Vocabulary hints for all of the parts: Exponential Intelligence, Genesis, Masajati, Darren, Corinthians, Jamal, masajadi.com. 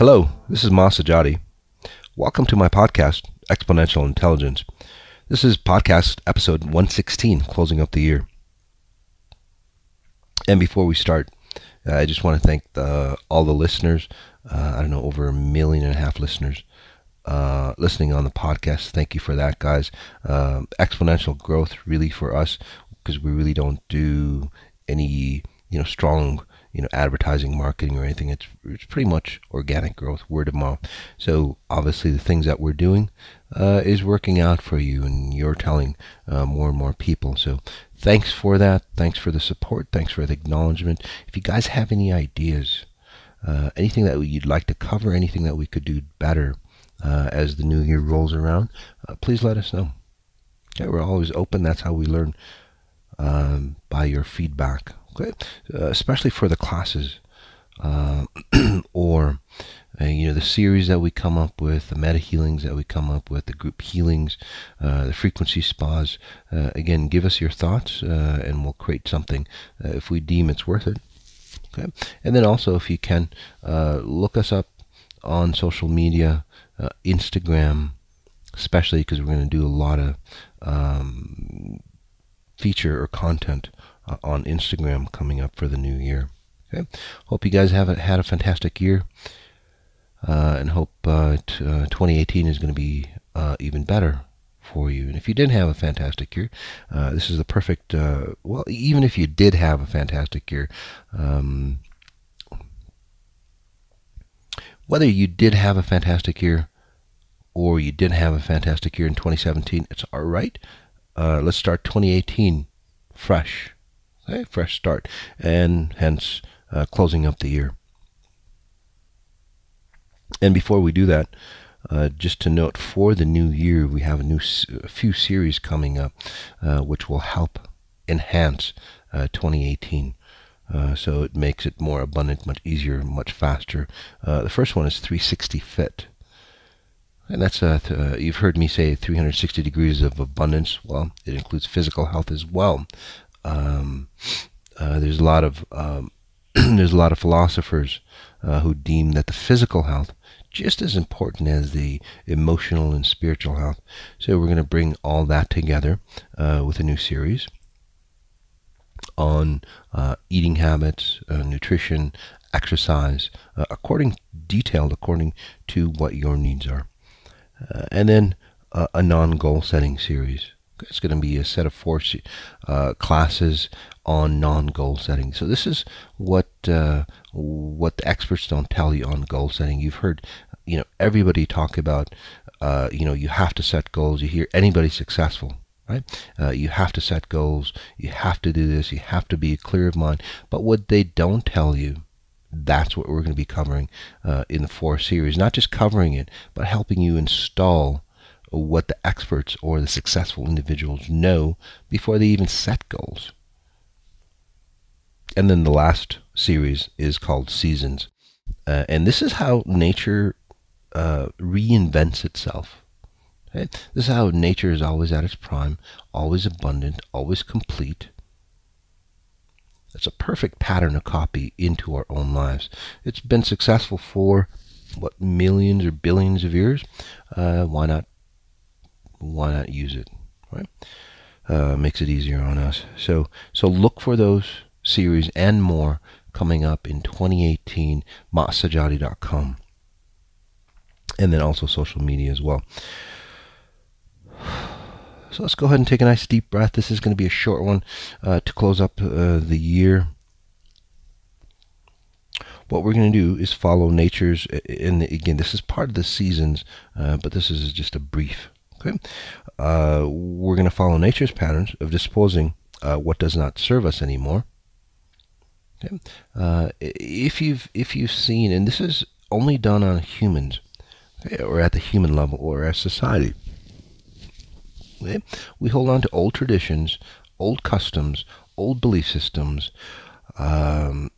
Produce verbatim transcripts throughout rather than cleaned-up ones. Hello, this is Masajati. Welcome to my podcast, Exponential Intelligence. This is podcast episode one sixteen, closing up the year. And before we start, I just want to thank the, all the listeners. Uh, I don't know, over a million and a half listeners uh, listening on the podcast. Thank you for that, guys. Um, exponential growth, really, for us, because we really don't do any, you know, strong you know, advertising, marketing, or anything. It's, it's pretty much organic growth, word of mouth. So obviously the things that we're doing uh, is working out for you, and you're telling uh, more and more people. So thanks for that. Thanks for the support. Thanks for the acknowledgement. If you guys have any ideas, uh, anything that you'd like to cover, anything that we could do better uh, as the new year rolls around, uh, please let us know. Okay, we're always open. That's how we learn, um, by your feedback. Okay, uh, especially for the classes uh, or uh, you know the series that we come up with, the meta healings that we come up with, the group healings, uh, the frequency spas. Uh, again, give us your thoughts, uh, and we'll create something uh, if we deem it's worth it. Okay, and then also if you can uh, look us up on social media, uh, Instagram, especially because we're going to do a lot of um, feature or content on Instagram coming up for the new year. Okay, hope you guys have had a fantastic year, uh, and hope uh, t- uh, twenty eighteen is going to be uh, even better for you. And if you didn't have a fantastic year, uh, this is the perfect. Uh, well, even if you did have a fantastic year, um, whether you did have a fantastic year or you didn't have a fantastic year in twenty seventeen, it's all right. Uh, let's start twenty eighteen fresh. Okay, fresh start, and hence uh, closing up the year. And before we do that, uh, just to note, for the new year, we have a new a few series coming up, uh, which will help enhance uh, twenty eighteen. Uh, so it makes it more abundant, much easier, much faster. Uh, the first one is three sixty Fit. And that's, uh, th- uh, you've heard me say three hundred sixty degrees of abundance. Well, it includes physical health as well. Um, uh, there's a lot of um, there's a lot of philosophers uh, who deem that the physical health just as important as the emotional and spiritual health. So we're going to bring all that together uh, with a new series on uh, eating habits, uh, nutrition, exercise, uh, according detailed according to what your needs are, uh, and then uh, a non-goal setting series. It's going to be a set of four uh, classes on non-goal setting. So this is what uh, what the experts don't tell you on goal setting. You've heard, you know, everybody talk about, uh, you know, you have to set goals. You hear anybody successful, right? Uh, you have to set goals. You have to do this. You have to be clear of mind. But what they don't tell you, that's what we're going to be covering uh, in the four series. Not just covering it, but helping you install what the experts or the successful individuals know before they even set goals. And then the last series is called Seasons. Uh, and this is how nature uh, reinvents itself. Okay? This is how nature is always at its prime, always abundant, always complete. It's a perfect pattern to copy into our own lives. It's been successful for, what, millions or billions of years? Uh, why not? Why not use it, right? Uh, makes it easier on us. So so look for those series and more coming up in twenty eighteen, masajadi dot com. And then also social media as well. So let's go ahead and take a nice deep breath. This is going to be a short one uh, to close up uh, the year. What we're going to do is follow nature's, and again, this is part of the seasons, uh, but this is just a brief. Okay, uh, we're going to follow nature's patterns of disposing uh, what does not serve us anymore. Okay, uh, if you've if you've seen, and this is only done on humans, okay, or at the human level, or as society, okay, we hold on to old traditions, old customs, old belief systems, um,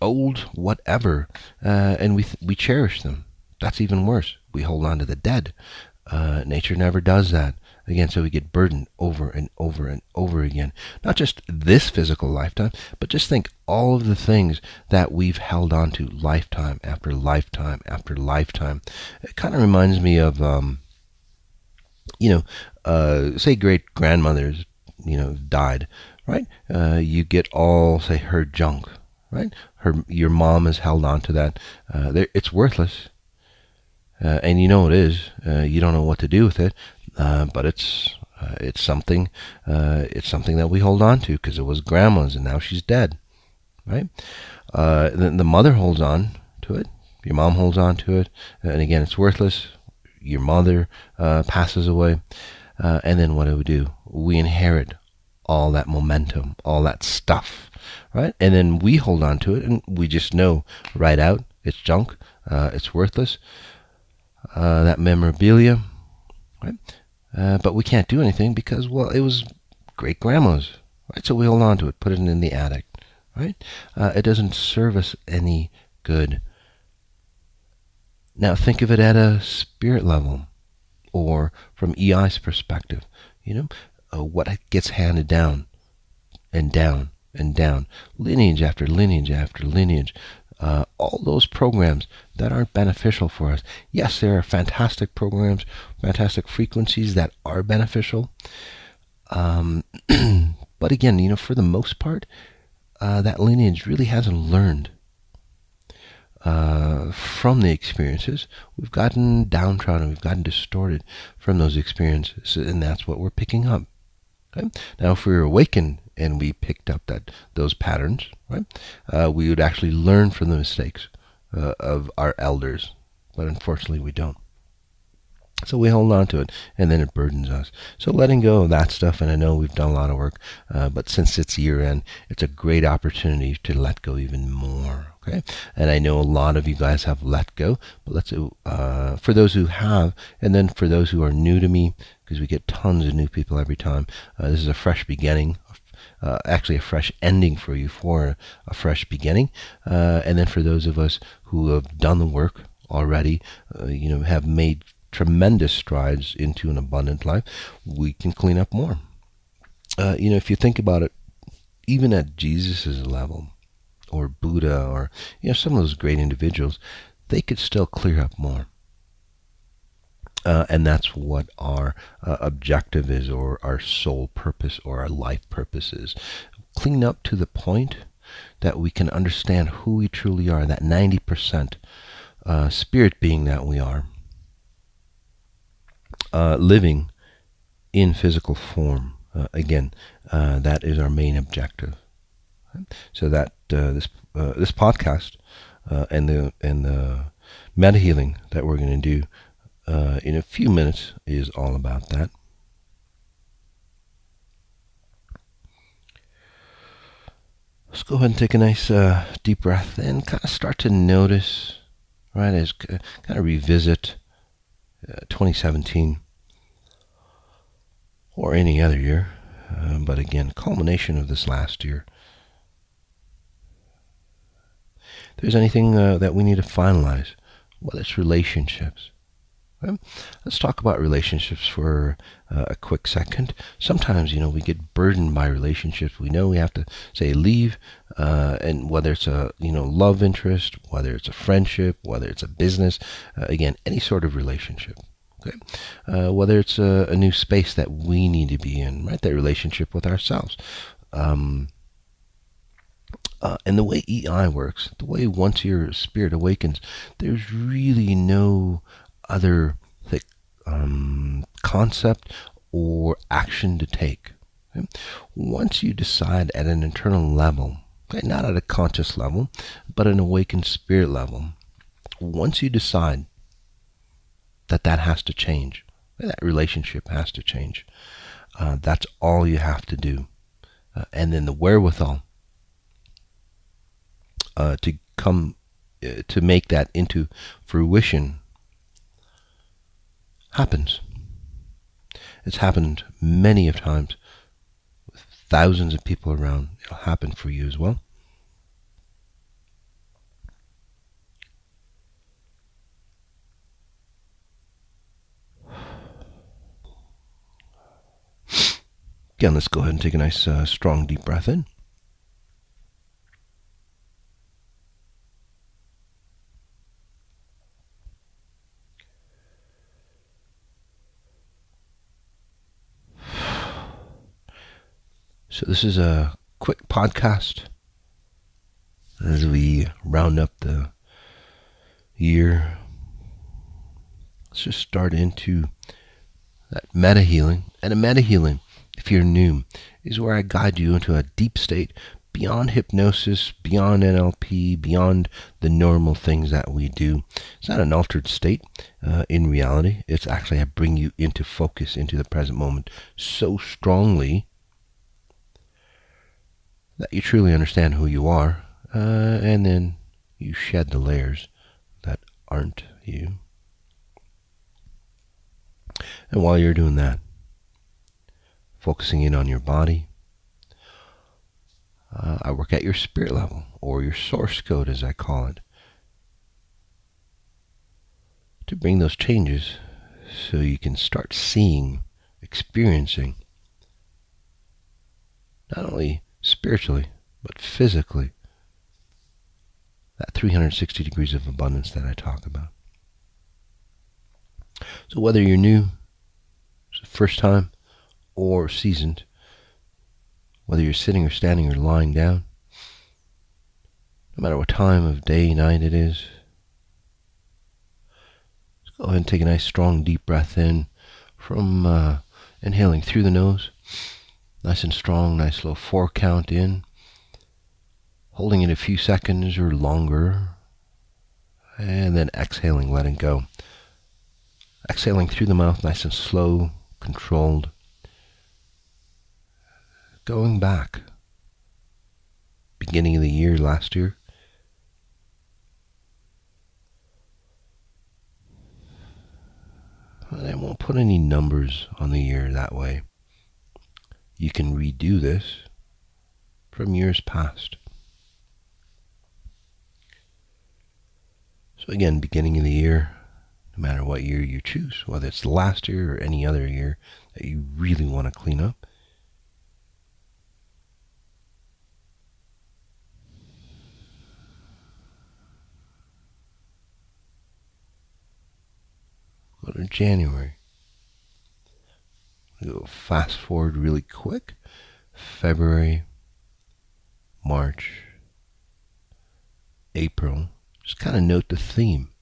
old whatever, uh, and we th- we cherish them. That's even worse. We hold on to the dead. Uh, nature never does that. Again, so we get burdened over and over and over again. Not just this physical lifetime, but just think all of the things that we've held on to lifetime after lifetime after lifetime. It kind of reminds me of, um, you know, uh, say great-grandmother's, you know, died, right? Uh, you get all, say, her junk, right? Her, your mom has held on to that. Uh, it's worthless. Uh, and you know it is. Uh, you don't know what to do with it, uh, but it's uh, it's something. Uh, it's something that we hold on to because it was grandma's, and now she's dead, right? Uh, then the mother holds on to it. Your mom holds on to it, and again, it's worthless. Your mother uh, passes away, uh, and then what do we do? We inherit all that momentum, all that stuff, right? And then we hold on to it, and we just know right out it's junk. Uh, it's worthless. Uh, that memorabilia, right? Uh, but we can't do anything because, well, it was great grandma's, right? So we hold on to it, put it in the attic, right? Uh, it doesn't serve us any good. Now think of it at a spirit level, or from E I's perspective, you know, uh, what gets handed down, and down, and down, lineage after lineage after lineage. Uh, all those programs that aren't beneficial for us. Yes, there are fantastic programs, fantastic frequencies that are beneficial. Um, but again, you know, for the most part, uh, that lineage really hasn't learned uh, from the experiences. We've gotten downtrodden, we've gotten distorted from those experiences, and that's what we're picking up. Okay? Now, if we were awakened and we picked up that those patterns, right? Uh, we would actually learn from the mistakes uh, of our elders, but unfortunately we don't. So we hold on to it, and then it burdens us. So letting go of that stuff, and I know we've done a lot of work, uh, but since it's year end, it's a great opportunity to let go even more, okay? And I know a lot of you guys have let go, but let's, uh, for those who have, and then for those who are new to me, because we get tons of new people every time, uh, this is a fresh beginning, Uh, actually a fresh ending for you for a fresh beginning, uh, and then for those of us who have done the work already, uh, you know, have made tremendous strides into an abundant life, we can clean up more. Uh, you know, if you think about it, even at Jesus's level, or Buddha, or, you know, some of those great individuals, they could still clear up more. Uh, and that's what our uh, objective is, or our soul purpose, or our life purpose is. Clean up to the point that we can understand who we truly are, that ninety percent uh, spirit being that we are, uh, living in physical form. Uh, again, uh, that is our main objective. So that uh, this uh, this podcast uh, and the and the meta healing that we're going to do Uh, in a few minutes is all about that. Let's go ahead and take a nice uh, deep breath and kind of start to notice, right, as uh, kind of revisit uh, twenty seventeen or any other year, uh, but again, culmination of this last year. If there's anything uh, that we need to finalize, well, it's relationships. Let's talk about relationships for uh, a quick second. Sometimes, you know, we get burdened by relationships. We know we have to, say, leave, uh, and whether it's a, you know, love interest, whether it's a friendship, whether it's a business, uh, again, any sort of relationship, okay? Uh, whether it's a, a new space that we need to be in, right? That relationship with ourselves. Um, Uh, and the way E I works, the way once your spirit awakens, there's really no other like, um, concept or action to take. Okay? Once you decide at an internal level, okay, not at a conscious level, but an awakened spirit level, once you decide that that has to change, that relationship has to change, uh, that's all you have to do. Uh, and then the wherewithal uh, to come, uh, to make that into fruition happens. It's happened many of times with thousands of people around. It'll happen for you as well. Again, let's go ahead and take a nice uh, strong deep breath in. So this is a quick podcast as we round up the year. Let's just start into that meta healing. And a meta healing, if you're new, is where I guide you into a deep state beyond hypnosis, beyond N L P, beyond the normal things that we do. It's not an altered state uh, in reality. It's actually I bring you into focus, into the present moment so strongly that you truly understand who you are, uh, and then you shed the layers that aren't you. And while you're doing that, focusing in on your body, uh, I work at your spirit level, or your source code as I call it, to bring those changes so you can start seeing, experiencing, not only spiritually, but physically, that three hundred sixty degrees of abundance that I talk about. So whether you're new, first time, or seasoned, whether you're sitting or standing or lying down, no matter what time of day, night it is, let's go ahead and take a nice strong deep breath in from uh, inhaling through the nose. Nice and strong, nice low four count in, holding it a few seconds or longer, and then exhaling, letting go. Exhaling through the mouth, nice and slow, controlled. Going back, beginning of the year, last year. And I won't put any numbers on the year that way. You can redo this from years past. So again, beginning of the year, no matter what year you choose, whether it's last year or any other year that you really want to clean up, go to January. Go fast forward really quick. February, March, April. Just kind of note the theme.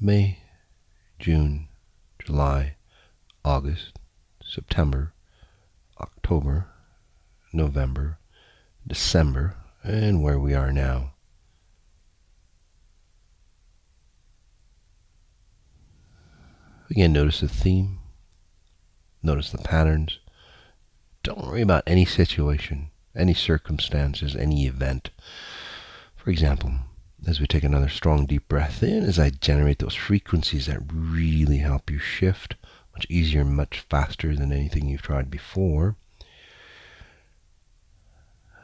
May, June, July, August, September, October, November, December, and where we are now. Again, notice the theme. Notice the patterns. Don't worry about any situation, any circumstances, any event. For example, as we take another strong deep breath in, as I generate those frequencies that really help you shift, much easier and much faster than anything you've tried before.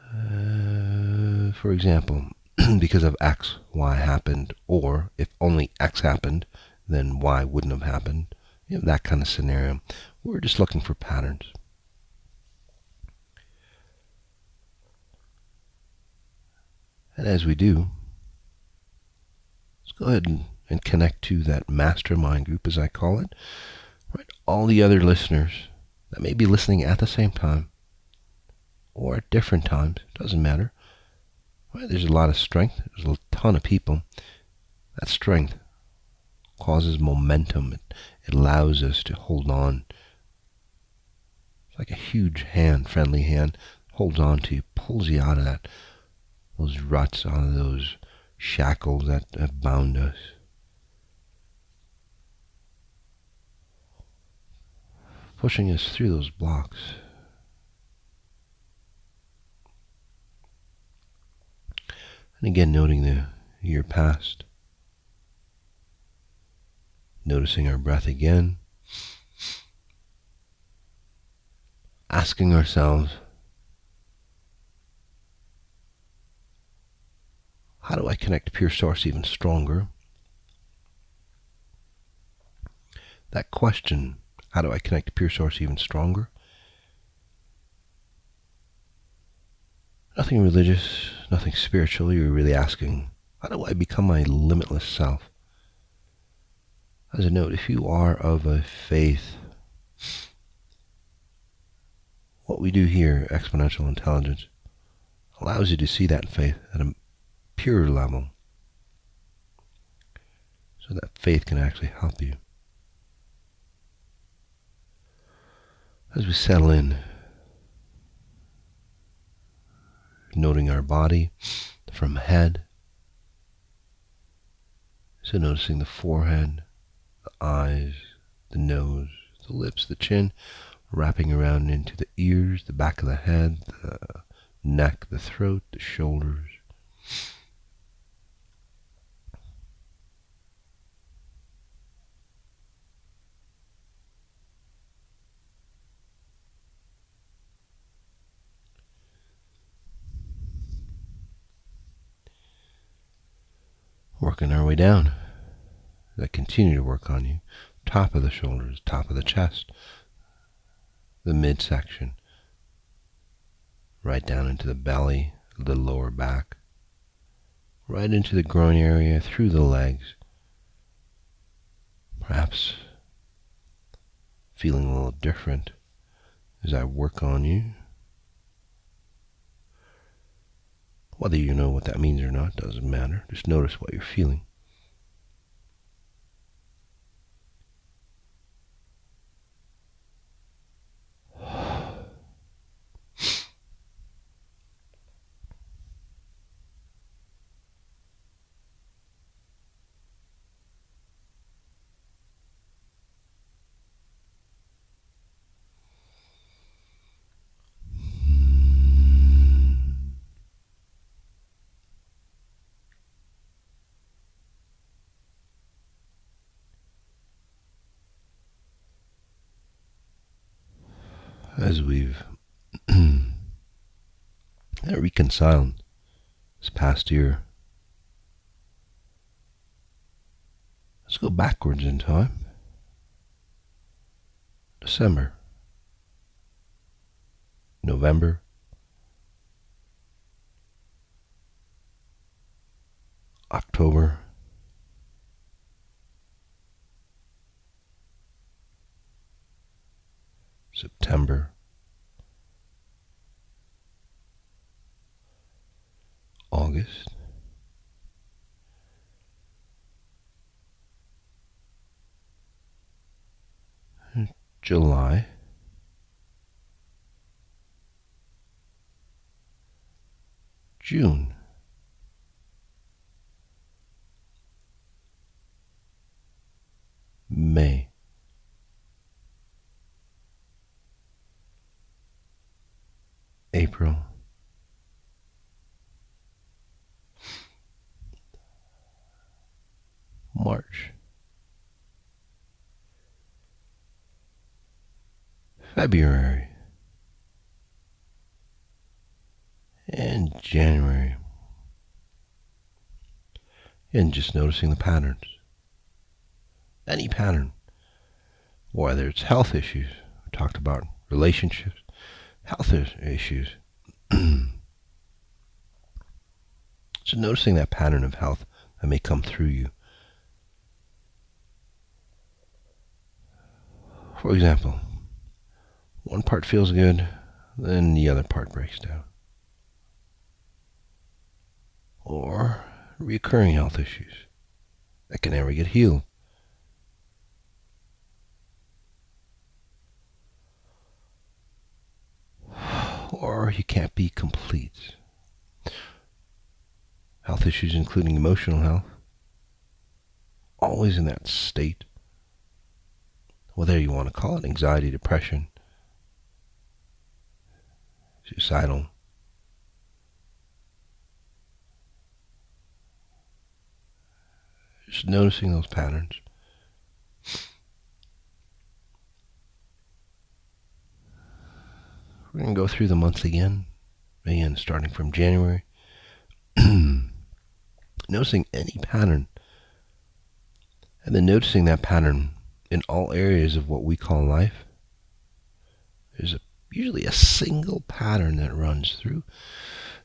Uh, for example, because of X, Y happened, or if only X happened, then Y wouldn't have happened. You know, that kind of scenario. We're just looking for patterns. And as we do, let's go ahead and, and connect to that mastermind group, as I call it. Right? All the other listeners that may be listening at the same time or at different times, doesn't matter. Right? There's a lot of strength. There's a ton of people. That strength causes momentum. It, it allows us to hold on. It's like a huge hand, friendly hand, holds on to you, pulls you out of that, those ruts, out of those shackles that have bound us. Pushing us through those blocks. And again, noting the year past. Noticing our breath again. Asking ourselves, how do I connect to pure source even stronger? That question, how do I connect to pure source even stronger, Nothing religious, nothing spiritual. You're really asking, how do I become my limitless self? As a note, if you are of a faith, what we do here, Exponential Intelligence, allows you to see that faith at a pure level, so that faith can actually help you. As we settle in, noting our body from head, so noticing the forehead, the eyes, the nose, the lips, the chin, wrapping around into the ears, the back of the head, the neck, the throat, the shoulders. Working our way down. That continue to work on you. Top of the shoulders, top of the chest, the midsection, right down into the belly, the lower back, right into the groin area, through the legs. Perhaps feeling a little different as I work on you. Whether you know what that means or not doesn't matter. Just notice what you're feeling. As we've reconciled this past year, let's go backwards in time. December, November, October, September, August, July, June, May, April, March, February, and January. And just noticing the patterns. Any pattern, whether it's health issues, we talked about relationships, health issues. So noticing that pattern of health that may come through you. For example, one part feels good, then the other part breaks down. Or recurring health issues that can never get healed. Or you can't be complete. Health issues including emotional health. Always in that state. Whether you want to call it anxiety, depression, suicidal, just noticing those patterns. We're going to go through the months again, again starting from January, noticing any pattern, and then noticing that pattern in all areas of what we call life. There's a, usually a single pattern that runs through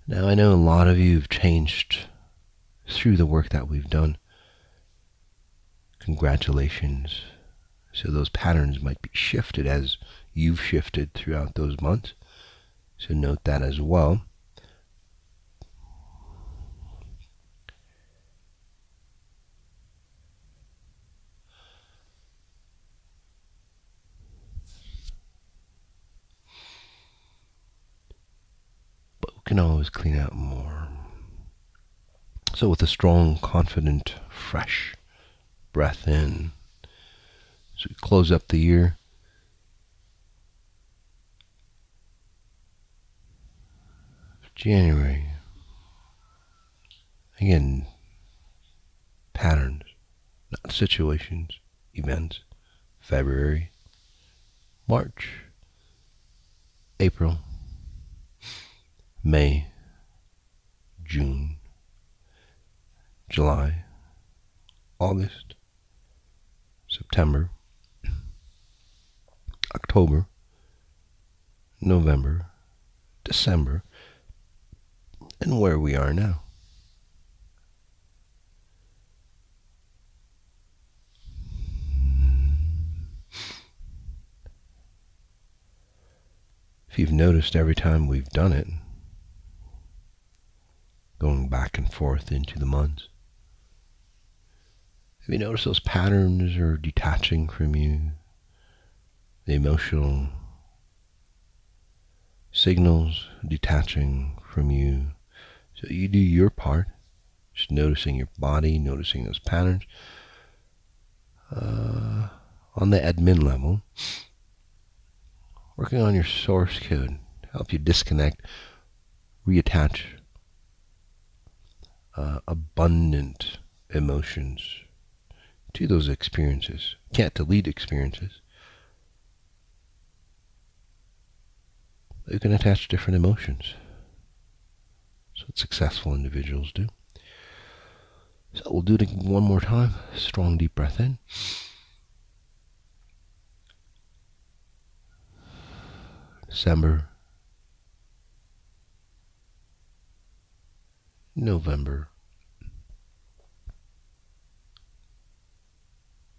Now, I know a lot of you have changed through the work that we've done. Congratulations. So those patterns might be shifted as you've shifted throughout those months. So note that as well. But we can always clean out more. So with a strong, confident, fresh breath in, as we close up the year, January, again, patterns, not situations, events. February, March, April, May, June, July, August, September, October, November, December, and where we are now. If you've noticed, every time we've done it, going back and forth into the months, if you notice those patterns are detaching from you, the emotional signals detaching from you. So you do your part, just noticing your body, noticing those patterns. Uh, on the admin level, working on your source code, help you disconnect, reattach uh, abundant emotions to those experiences. Can't delete experiences. You can attach different emotions. That's what successful individuals do. So we'll do it one more time. Strong deep breath in. December. November.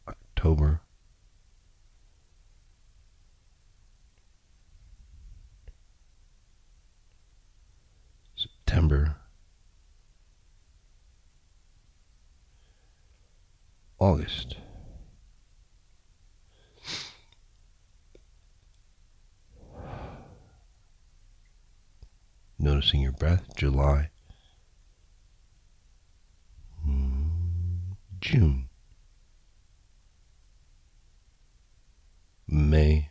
October. September, August, noticing your breath, July, June, May,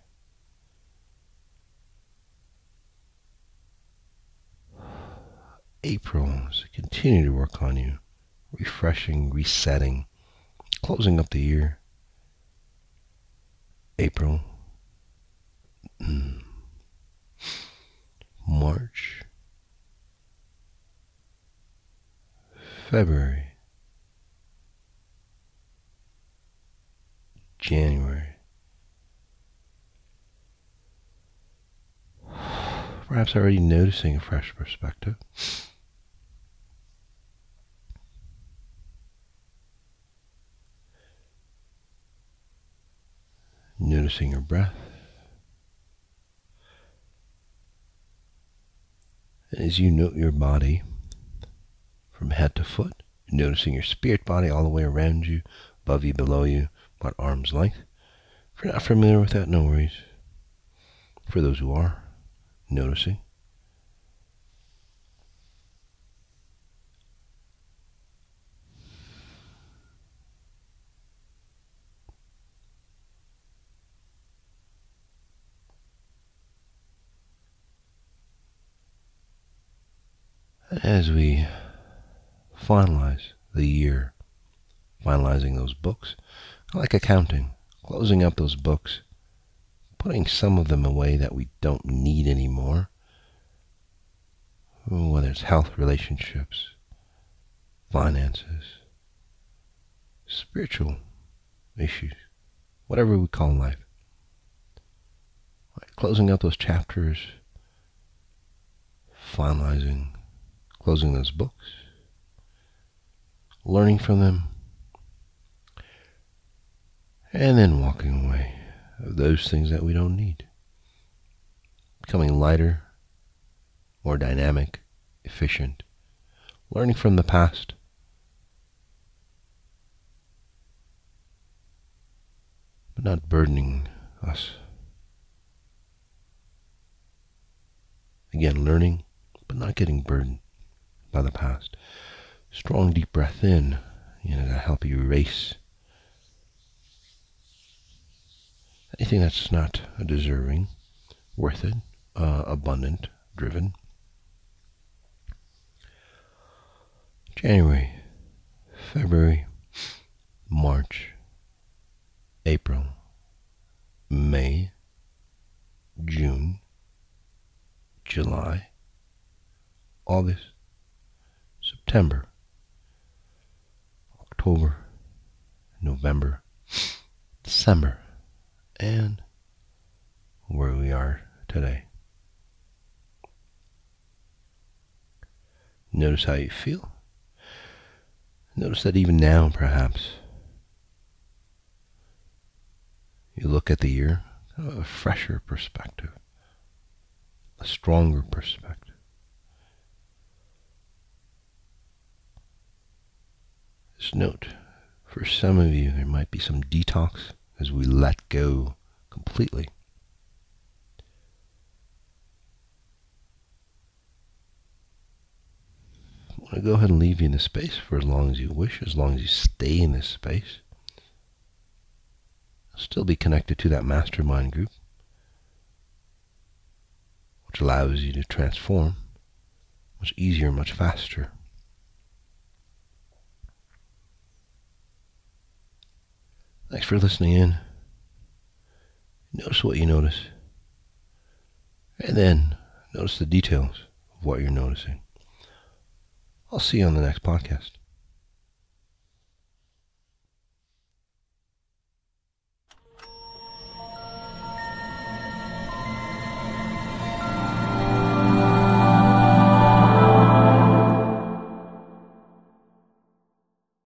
April. So continue to work on you, refreshing, resetting, closing up the year. April, March, February, January. Perhaps already noticing a fresh perspective. Noticing your breath. As you note your body from head to foot, noticing your spirit body all the way around you, above you, below you, about arm's length. If you're not familiar with that, no worries. For those who are, noticing. As we finalize the year, finalizing those books, like accounting, closing up those books, putting some of them away that we don't need anymore, whether it's health, relationships, finances, spiritual issues, whatever we call life. Like closing up those chapters, finalizing closing those books, learning from them, and then walking away of those things that we don't need, becoming lighter, more dynamic, efficient, learning from the past, but not burdening us. Again, learning, but not getting burdened by the past. Strong deep breath in, you know, to help you erase anything that's not deserving, worth it, uh, abundant, driven. January, February, March, April, May, June, July, August, September, October, November, December, and where we are today. Notice how you feel. Notice that even now, perhaps, you look at the year kind of a fresher perspective, a stronger perspective. Just note, for some of you, there might be some detox as we let go completely. I'm going to go ahead and leave you in this space for as long as you wish, as long as you stay in this space. I'll still be connected to that mastermind group, which allows you to transform much easier, much faster. Thanks for listening in. Notice what you notice, and then notice the details of what you're noticing. I'll see you on the next podcast.